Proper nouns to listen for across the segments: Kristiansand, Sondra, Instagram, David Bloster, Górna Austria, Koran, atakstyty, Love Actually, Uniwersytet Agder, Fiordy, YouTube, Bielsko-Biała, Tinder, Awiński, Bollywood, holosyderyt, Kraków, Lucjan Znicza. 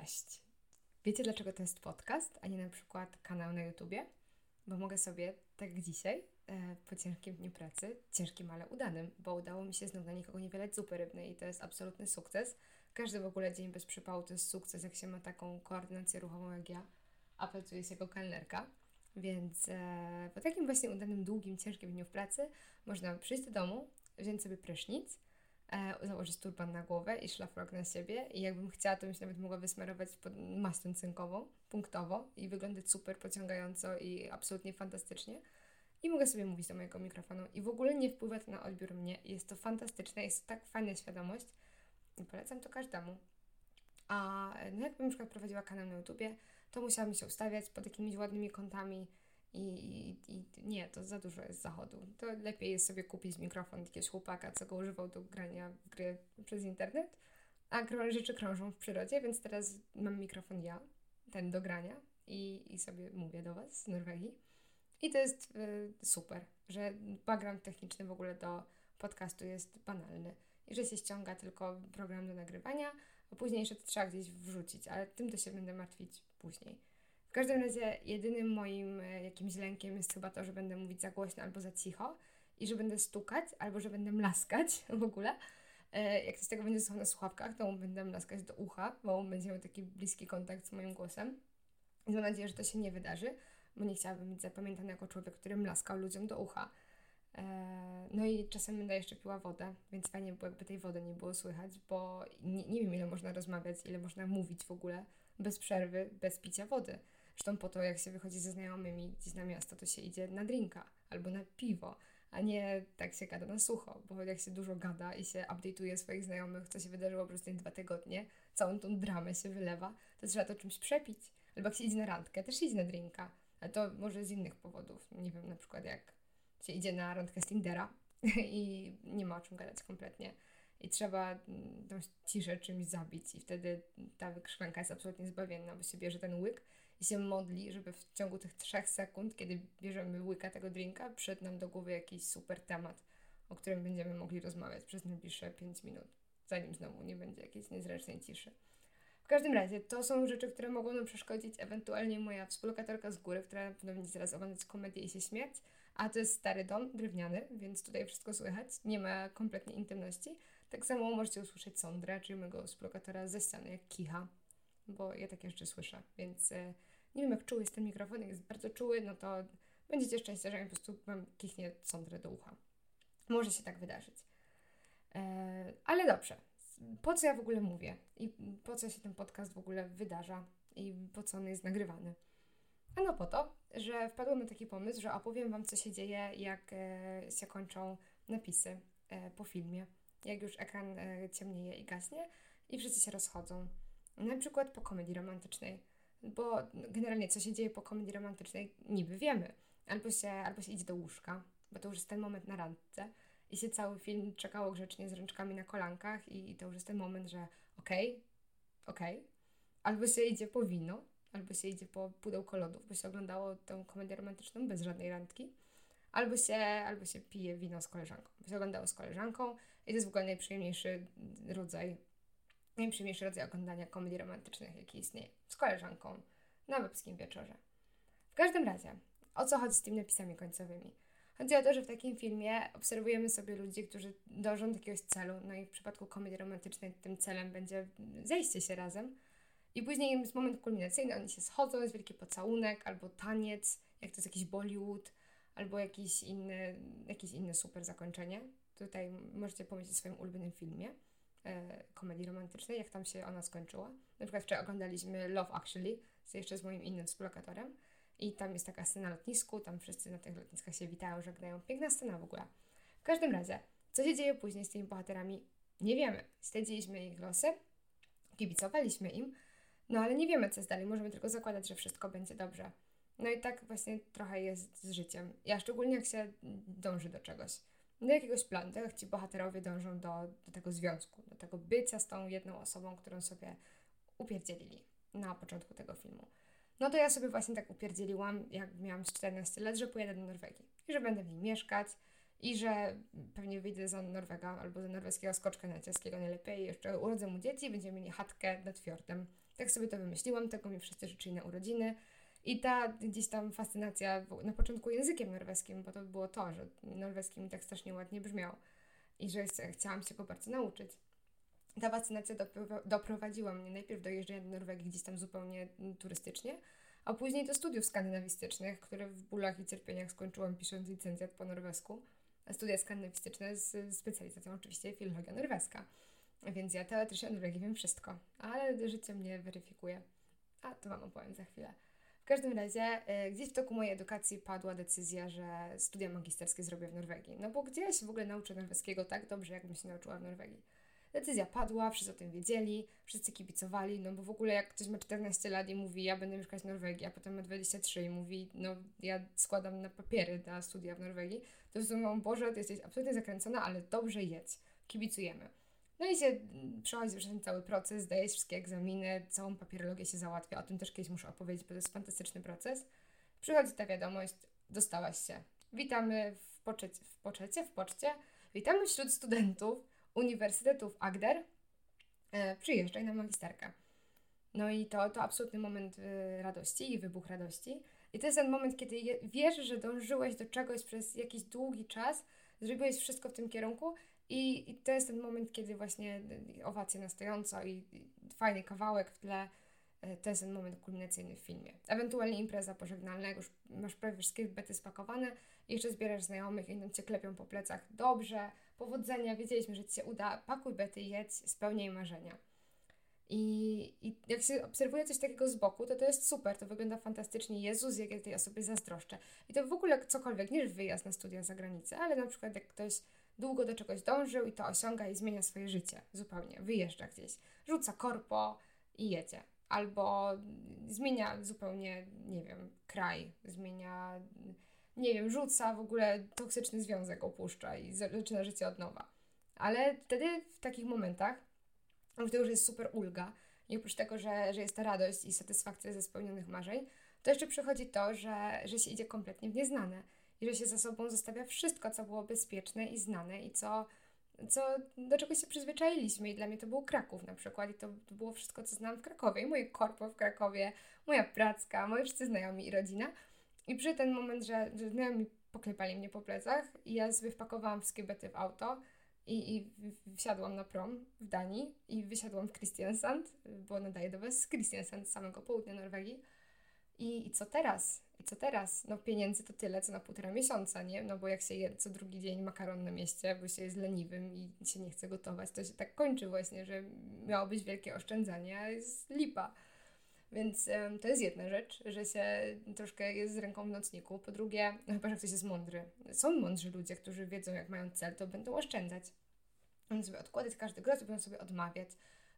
Cześć! Wiecie, dlaczego to jest podcast, a nie na przykład kanał na YouTubie? Bo mogę sobie, tak jak dzisiaj, po ciężkim dniu pracy, ciężkim, ale udanym, bo udało mi się znów na nikogo nie wylać zupy rybnej i to jest absolutny sukces. Każdy w ogóle dzień bez przypału to jest sukces, jak się ma taką koordynację ruchową jak ja, a pracuję jako kelnerka. Więc po takim właśnie udanym, długim, ciężkim dniu w pracy można przyjść do domu, wziąć sobie prysznic, założyć turban na głowę i szlafrok na siebie i jakbym chciała, to bym się nawet mogła wysmarować pod maścią cynkową, punktowo i wyglądać super pociągająco i absolutnie fantastycznie. I mogę sobie mówić do mojego mikrofonu i w ogóle nie wpływa to na odbiór mnie. Jest to fantastyczne, jest to tak fajna świadomość i polecam to każdemu. A jakbym na przykład prowadziła kanał na YouTubie, to musiałabym się ustawiać pod jakimiś ładnymi kątami i nie, to za dużo jest zachodu. To lepiej jest sobie kupić mikrofon jakiegoś chłopaka, co go używał do grania w gry przez internet, a rzeczy krążą w przyrodzie, więc teraz mam mikrofon ja, ten do grania i sobie mówię do Was z Norwegii. I to jest super, że background techniczny w ogóle do podcastu jest banalny i że się ściąga tylko program do nagrywania, a później jeszcze to trzeba gdzieś wrzucić, ale tym to się będę martwić później. W każdym razie jedynym moim jakimś lękiem jest chyba to, że będę mówić za głośno albo za cicho i że będę stukać albo że będę mlaskać w ogóle. Jak ktoś tego będzie słuchał na słuchawkach, to mu będę mlaskać do ucha, bo będzie miał taki bliski kontakt z moim głosem. I mam nadzieję, że to się nie wydarzy, bo nie chciałabym być zapamiętana jako człowiek, który mlaskał ludziom do ucha. No i czasem będę jeszcze piła wodę, więc fajnie było, jakby tej wody nie było słychać, bo nie wiem, ile można rozmawiać, ile można mówić w ogóle bez przerwy, bez picia wody. Zresztą po to, jak się wychodzi ze znajomymi gdzieś na miasto, to się idzie na drinka albo na piwo, a nie tak się gada na sucho, bo jak się dużo gada i się update'uje swoich znajomych, co się wydarzyło przez te 2 tygodnie, całą tą dramę się wylewa, to trzeba to czymś przepić. Albo jak się idzie na randkę, też się idzie na drinka, ale to może z innych powodów, nie wiem, na przykład jak się idzie na randkę z Tindera i nie ma o czym gadać kompletnie i trzeba tą ciszę czymś zabić i wtedy ta wykrzklanka jest absolutnie zbawienna, bo się bierze ten łyk i się modli, żeby w ciągu tych 3 sekund, kiedy bierzemy łyka tego drinka, przyszedł nam do głowy jakiś super temat, o którym będziemy mogli rozmawiać przez najbliższe 5 minut, zanim znowu nie będzie jakiejś niezręcznej ciszy. W każdym razie to są rzeczy, które mogą nam przeszkodzić, ewentualnie moja współlokatorka z góry, która na pewno będzie zaraz oglądać komedię i się śmiać, a to jest stary dom, drewniany, więc tutaj wszystko słychać, nie ma kompletnie intymności. Tak samo możecie usłyszeć Sondrę, czyli mojego współlokatora ze ściany, jak kicha, bo ja takie rzeczy słyszę, więc nie wiem, jak czuły jest ten mikrofon, jak jest bardzo czuły, no to będziecie szczęście, że mi po prostu wam kichnie Sondrę do ucha. Może się tak wydarzyć. Ale dobrze. Po co ja w ogóle mówię i po co się ten podcast w ogóle wydarza i po co on jest nagrywany? Ano po to, że wpadłem na taki pomysł, że opowiem Wam, co się dzieje, jak się kończą napisy po filmie, jak już ekran ciemnieje i gaśnie i wszyscy się rozchodzą. Na przykład po komedii romantycznej, bo generalnie co się dzieje po komedii romantycznej niby wiemy. Albo się idzie do łóżka, bo to już jest ten moment na randce, i się cały film czekało grzecznie z rączkami na kolankach i to już jest ten moment, że okej. Albo się idzie po wino, albo się idzie po pudełko lodów, bo się oglądało tą komedię romantyczną bez żadnej randki. Albo się pije wino z koleżanką, bo się oglądało z koleżanką i to jest w ogóle najprzyjemniejszy rodzaj oglądania komedii romantycznych, jaki istnieje. Z koleżanką, na babskim wieczorze. W każdym razie, o co chodzi z tymi napisami końcowymi? Chodzi o to, że w takim filmie obserwujemy sobie ludzi, którzy dążą do jakiegoś celu, no i w przypadku komedii romantycznej tym celem będzie zejście się razem i później jest moment kulminacyjny, oni się schodzą, jest wielki pocałunek albo taniec, jak to jest jakiś Bollywood albo jakieś inne super zakończenie. Tutaj możecie pomyśleć o swoim ulubionym filmie komedii romantycznej, jak tam się ona skończyła. Na przykład wczoraj oglądaliśmy Love Actually, jeszcze z moim innym współlokatorem. I tam jest taka scena na lotnisku, tam wszyscy na tych lotniskach się witają, żegnają. Piękna scena w ogóle. W każdym razie, co się dzieje później z tymi bohaterami? Nie wiemy. Śledziliśmy ich losy, kibicowaliśmy im, no ale nie wiemy, co jest dalej. Możemy tylko zakładać, że wszystko będzie dobrze. No i tak właśnie trochę jest z życiem. Ja szczególnie jak się dąży do czegoś, do jakiegoś planu, tak jak ci bohaterowie dążą do tego związku, do tego bycia z tą jedną osobą, którą sobie upierdzielili na początku tego filmu. No to ja sobie właśnie tak upierdzieliłam, jak miałam 14 lat, że pojadę do Norwegii i że będę w niej mieszkać i że pewnie wyjdę za Norwega albo za norweskiego skoczka narciarskiego najlepiej, jeszcze urodzę mu dzieci, będziemy mieli chatkę nad fiordem. Tak sobie to wymyśliłam, tego mi wszyscy życzyli na urodziny. I ta gdzieś tam fascynacja na początku językiem norweskim, bo to było to, że norweski mi tak strasznie ładnie brzmiał i że chciałam się go bardzo nauczyć. Ta fascynacja doprowadziła mnie najpierw do jeżdżenia do Norwegii gdzieś tam zupełnie turystycznie, a później do studiów skandynawistycznych, które w bólach i cierpieniach skończyłam pisząc licencjat po norwesku. Studia skandynawistyczne z specjalizacją oczywiście filologia norweska. Więc ja teoretycznie o Norwegii wiem wszystko, ale życie mnie weryfikuje. A to Wam opowiem za chwilę. W każdym razie gdzieś w toku mojej edukacji padła decyzja, że studia magisterskie zrobię w Norwegii. No bo gdzieś w ogóle nauczę norweskiego tak dobrze, jakbym się nauczyła w Norwegii. Decyzja padła, wszyscy o tym wiedzieli, wszyscy kibicowali, no bo w ogóle jak ktoś ma 14 lat i mówi, ja będę mieszkać w Norwegii, a potem ma 23 i mówi, no ja składam na papiery na studia w Norwegii, to w sumie, Boże, ty jesteś absolutnie zakręcona, ale dobrze jedź, kibicujemy. No i się przechodzi przez ten cały proces, zdajesz wszystkie egzaminy, całą papierologię się załatwia, o tym też kiedyś muszę opowiedzieć, bo to jest fantastyczny proces. Przychodzi ta wiadomość, dostałaś się. Witamy w poczcie. Witamy wśród studentów Uniwersytetów Agder, przyjeżdżaj na magisterkę. No i to absolutny moment radości i wybuch radości. I to jest ten moment, kiedy wiesz, że dążyłeś do czegoś przez jakiś długi czas, zrobiłeś wszystko w tym kierunku i to jest ten moment, kiedy właśnie owacje na stojąco i fajny kawałek w tle, to jest ten moment kulminacyjny w filmie. Ewentualnie impreza pożegnalna, jak już masz prawie wszystkie bety spakowane i jeszcze zbierasz znajomych i tam Cię klepią po plecach. Dobrze, powodzenia, wiedzieliśmy, że Ci się uda, pakuj bety, jedź, spełniaj marzenia. I jak się obserwuje coś takiego z boku, to jest super, to wygląda fantastycznie. Jezus, jak ja tej osobie zazdroszczę. I to w ogóle cokolwiek, nie wyjazd na studia za granicę, ale na przykład jak ktoś długo do czegoś dążył i to osiąga i zmienia swoje życie zupełnie, wyjeżdża gdzieś, rzuca korpo i jedzie. Albo zmienia zupełnie, nie wiem, kraj, zmienia, nie wiem, rzuca w ogóle toksyczny związek, opuszcza i zaczyna życie od nowa. Ale wtedy w takich momentach, to już jest super ulga i oprócz tego, że jest ta radość i satysfakcja ze spełnionych marzeń, to jeszcze przychodzi to, że się idzie kompletnie w nieznane i że się za sobą zostawia wszystko, co było bezpieczne i znane i do czego się przyzwyczailiśmy i dla mnie to był Kraków na przykład i to było wszystko, co znam w Krakowie i moje korpo w Krakowie, moja pracka, moi wszyscy znajomi i rodzina i przyszedł ten moment, że znajomi poklepali mnie po plecach i ja sobie wpakowałam wszystkie bety w auto i wsiadłam na prom w Danii i wysiadłam w Kristiansand, bo nadaję do Was z Kristiansand, z samego południa Norwegii. I co teraz? No pieniędzy to tyle, co na 1,5 miesiąca, nie? No bo jak się je co drugi dzień makaron na mieście, bo się jest leniwym i się nie chce gotować, to się tak kończy właśnie, że miało być wielkie oszczędzanie, a jest lipa. Więc to jest jedna rzecz, że się troszkę jest z ręką w nocniku. Po drugie, no chyba, że ktoś jest mądry. Są mądrzy ludzie, którzy wiedzą, jak mają cel, to będą oszczędzać. Będą sobie odkładać każdy grosz, będą sobie odmawiać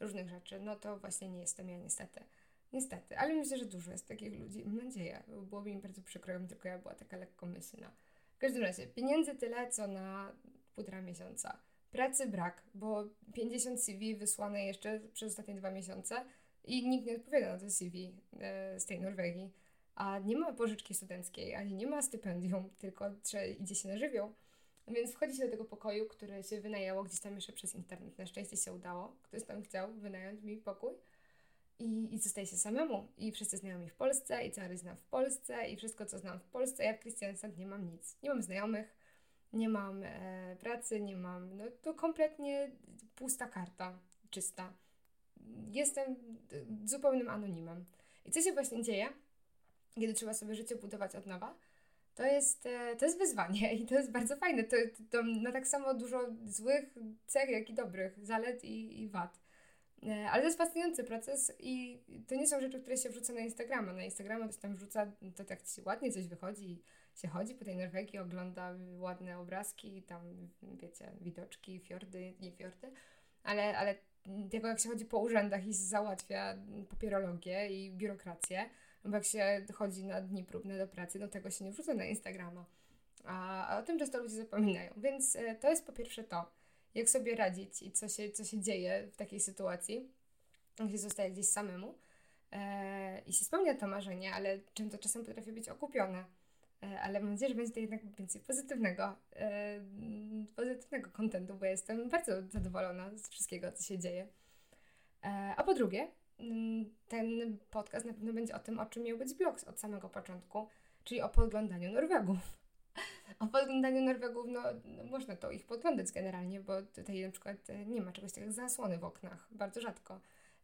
różnych rzeczy. No to właśnie nie jestem ja niestety. Niestety, ale myślę, że dużo jest takich ludzi, mam nadzieję, bo byłoby mi bardzo przykro, gdybym tylko ja była taka lekkomyślna. W każdym razie, pieniędzy tyle, co na 1,5 miesiąca. Pracy brak, bo 50 CV wysłane jeszcze przez ostatnie 2 miesiące i nikt nie odpowiada na to CV z tej Norwegii, a nie ma pożyczki studenckiej, ani nie ma stypendium, tylko idzie się na żywioł. Więc wchodzi się do tego pokoju, który się wynajęło gdzieś tam jeszcze przez internet, na szczęście się udało, ktoś tam chciał wynająć mi pokój. I zostaje się samemu. I wszyscy znajomi w Polsce, i cała rodzina w Polsce, i wszystko, co znam w Polsce. Ja w Kristiansand nie mam nic. Nie mam znajomych, nie mam pracy, nie mam... No to kompletnie pusta karta, czysta. Jestem zupełnym anonimem. I co się właśnie dzieje, kiedy trzeba sobie życie budować od nowa? To jest wyzwanie i to jest bardzo fajne. To ma tak samo dużo złych cech, jak i dobrych, zalet i wad. Ale to jest fascynujący proces i to nie są rzeczy, które się wrzuca na Instagrama. Na Instagrama ktoś tam wrzuca, to tak ci ładnie coś wychodzi i się chodzi po tej Norwegii, ogląda ładne obrazki, tam wiecie, widoczki, fiordy, nie fiordy, ale tego jak się chodzi po urzędach i załatwia papierologię i biurokrację, bo jak się chodzi na dni próbne do pracy, no tego się nie wrzuca na Instagrama. A o tym często ludzie zapominają, więc to jest po pierwsze to. Jak sobie radzić i co się dzieje w takiej sytuacji, gdzie zostaje gdzieś samemu i się spełnia to marzenie, ale czym to czasem potrafi być okupione. ale mam nadzieję, że będzie to jednak więcej pozytywnego kontentu, bo jestem bardzo zadowolona z wszystkiego, co się dzieje. A po drugie, ten podcast na pewno będzie o tym, o czym miał być blog od samego początku, czyli o podglądaniu Norwegów. O podglądaniu Norwegów, no można to ich podglądać generalnie, bo tutaj na przykład nie ma czegoś takiego jak zasłony w oknach, bardzo rzadko.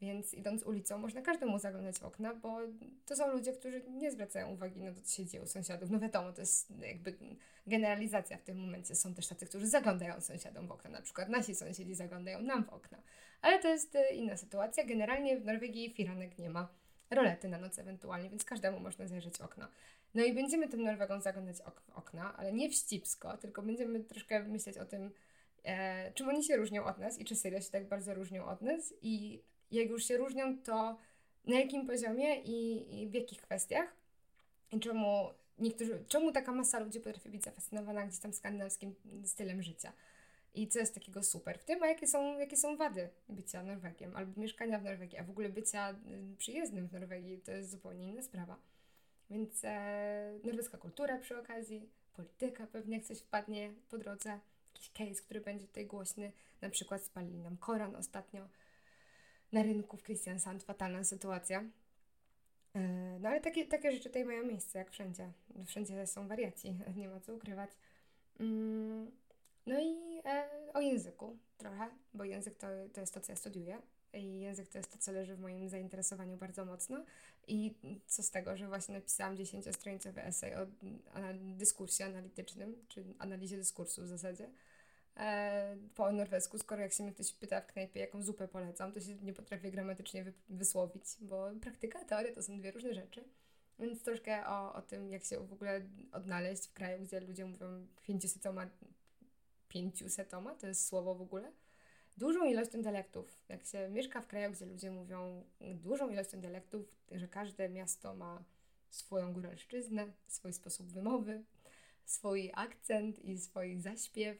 Więc idąc ulicą można każdemu zaglądać w okna, bo to są ludzie, którzy nie zwracają uwagi na to, co się dzieje u sąsiadów. No wiadomo, to jest jakby generalizacja w tym momencie. Są też tacy, którzy zaglądają sąsiadom w okna. Na przykład nasi sąsiedzi zaglądają nam w okna. Ale to jest inna sytuacja. Generalnie w Norwegii firanek nie ma. Rolety na noc ewentualnie, więc każdemu można zajrzeć w okno. No i będziemy tym Norwegom zaglądać w okna, ale nie wścibsko, tylko będziemy troszkę myśleć o tym, czym oni się różnią od nas i czy serio się tak bardzo różnią od nas i jak już się różnią, to na jakim poziomie i w jakich kwestiach i czemu taka masa ludzi potrafi być zafascynowana gdzieś tam skandynawskim stylem życia i co jest takiego super w tym, a jakie są wady bycia Norwegiem albo mieszkania w Norwegii, a w ogóle bycia przyjezdnym w Norwegii, to jest zupełnie inna sprawa. Więc norweska kultura przy okazji, polityka pewnie jak coś wpadnie po drodze, jakiś case, który będzie tutaj głośny, na przykład spalili nam Koran ostatnio, na rynku w Kristiansand, fatalna sytuacja. No ale takie rzeczy tutaj mają miejsce, jak wszędzie. Wszędzie są wariaci, nie ma co ukrywać. No i o języku trochę, bo język to jest to, co ja studiuję. I język to jest to, co leży w moim zainteresowaniu bardzo mocno. I co z tego, że właśnie napisałam 10-stronicowy esej o dyskursie analitycznym, czy analizie dyskursu w zasadzie, po norwesku, skoro jak się mnie ktoś pyta w knajpie, jaką zupę polecam, to się nie potrafię gramatycznie wysłowić, bo praktyka, teoria to są dwie różne rzeczy. Więc troszkę o tym, jak się w ogóle odnaleźć w kraju, gdzie ludzie mówią 500, to jest słowo w ogóle, dużą ilością dialektów. Jak się mieszka w kraju, gdzie ludzie mówią dużą ilością dialektów, że każde miasto ma swoją góralszczyznę, swój sposób wymowy, swój akcent i swój zaśpiew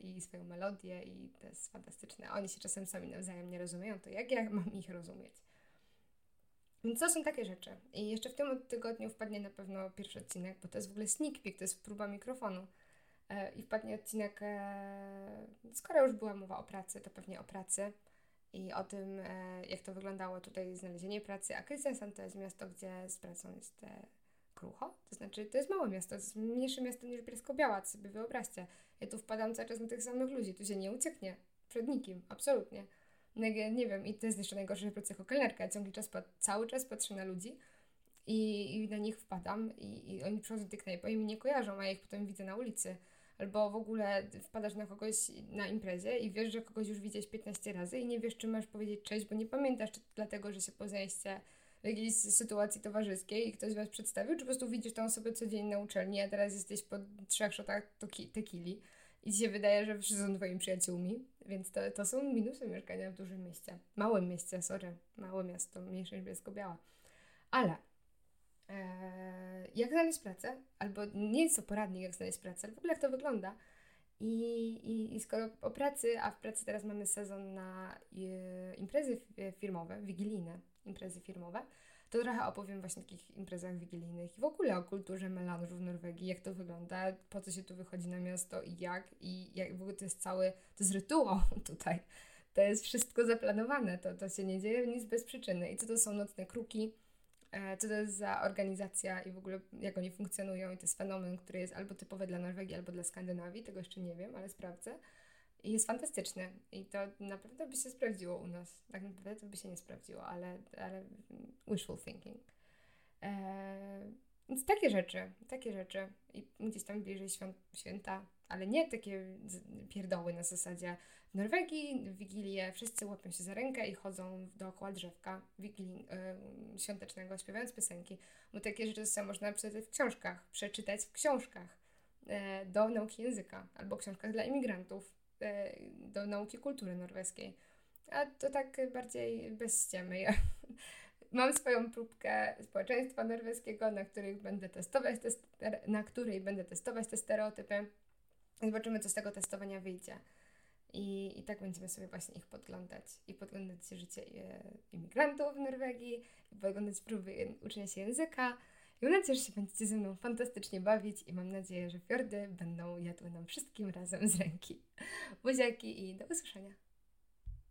i swoją melodię i to jest fantastyczne. Oni się czasem sami nawzajem nie rozumieją, to jak ja mam ich rozumieć? Więc to są takie rzeczy. I jeszcze w tym tygodniu wpadnie na pewno pierwszy odcinek, bo to jest w ogóle sneak peek, to jest próba mikrofonu. I wpadnie odcinek, skoro już była mowa o pracy, to pewnie o pracy i o tym, jak to wyglądało tutaj znalezienie pracy. A Kristiansand to jest miasto, gdzie z pracą jest krucho, to znaczy to jest małe miasto, to jest mniejsze miasto niż Bielsko-Biała, to sobie wyobraźcie. Ja tu wpadam cały czas na tych samych ludzi, tu się nie ucieknie przed nikim, absolutnie. Nie wiem, i to jest jeszcze najgorsze, że pracuję jako kelnerka, ja cały czas patrzę na ludzi i na nich wpadam i oni przychodzą do tej knajpy i mnie nie kojarzą, a ja ich potem widzę na ulicy. Albo w ogóle wpadasz na kogoś na imprezie i wiesz, że kogoś już widziałeś 15 razy i nie wiesz, czy masz powiedzieć cześć, bo nie pamiętasz, czy dlatego, że się poznaliście w jakiejś sytuacji towarzyskiej i ktoś was przedstawił, czy po prostu widzisz tę osobę codziennie na uczelni, a teraz jesteś po 3 shotach tekili i ci się wydaje, że wszyscy są twoimi przyjaciółmi, więc to są minusy mieszkania w dużym mieście. Małym mieście, małe miasto, mniejsze niż Bielsko-Biała. Ale jak znaleźć pracę? Albo nie jest to poradnik, jak znaleźć pracę, ale w ogóle jak to wygląda. I skoro o pracy, a w pracy teraz mamy sezon na imprezy firmowe, wigilijne imprezy firmowe, to trochę opowiem właśnie o takich imprezach wigilijnych i w ogóle o kulturze melanżu w Norwegii, jak to wygląda, po co się tu wychodzi na miasto i jak w ogóle to jest to jest rytuał tutaj, to jest wszystko zaplanowane, to się nie dzieje nic bez przyczyny i co to są nocne kruki, co to jest za organizacja i w ogóle jak oni funkcjonują i to jest fenomen, który jest albo typowy dla Norwegii, albo dla Skandynawii, tego jeszcze nie wiem, ale sprawdzę. I jest fantastyczny i to naprawdę by się sprawdziło u nas. Tak naprawdę to by się nie sprawdziło, ale wishful thinking. Więc takie rzeczy. I gdzieś tam bliżej święta, ale nie takie pierdoły na zasadzie. W Norwegii w Wigilię wszyscy łapią się za rękę i chodzą dookoła drzewka świątecznego, śpiewając piosenki. Bo takie rzeczy sobie można przeczytać w książkach do nauki języka albo książkach dla imigrantów. Do nauki kultury norweskiej. A to tak bardziej bez ściemy. Ja mam swoją próbkę społeczeństwa norweskiego, na której będę testować te stereotypy. Zobaczymy, co z tego testowania wyjdzie. I tak będziemy sobie właśnie ich podglądać. I podglądać życie imigrantów w Norwegii, i podglądać próby uczenia się języka, I mam nadzieję, że się będziecie ze mną fantastycznie bawić i mam nadzieję, że fiordy będą jadły nam wszystkim razem z ręki. Buziaki i do usłyszenia!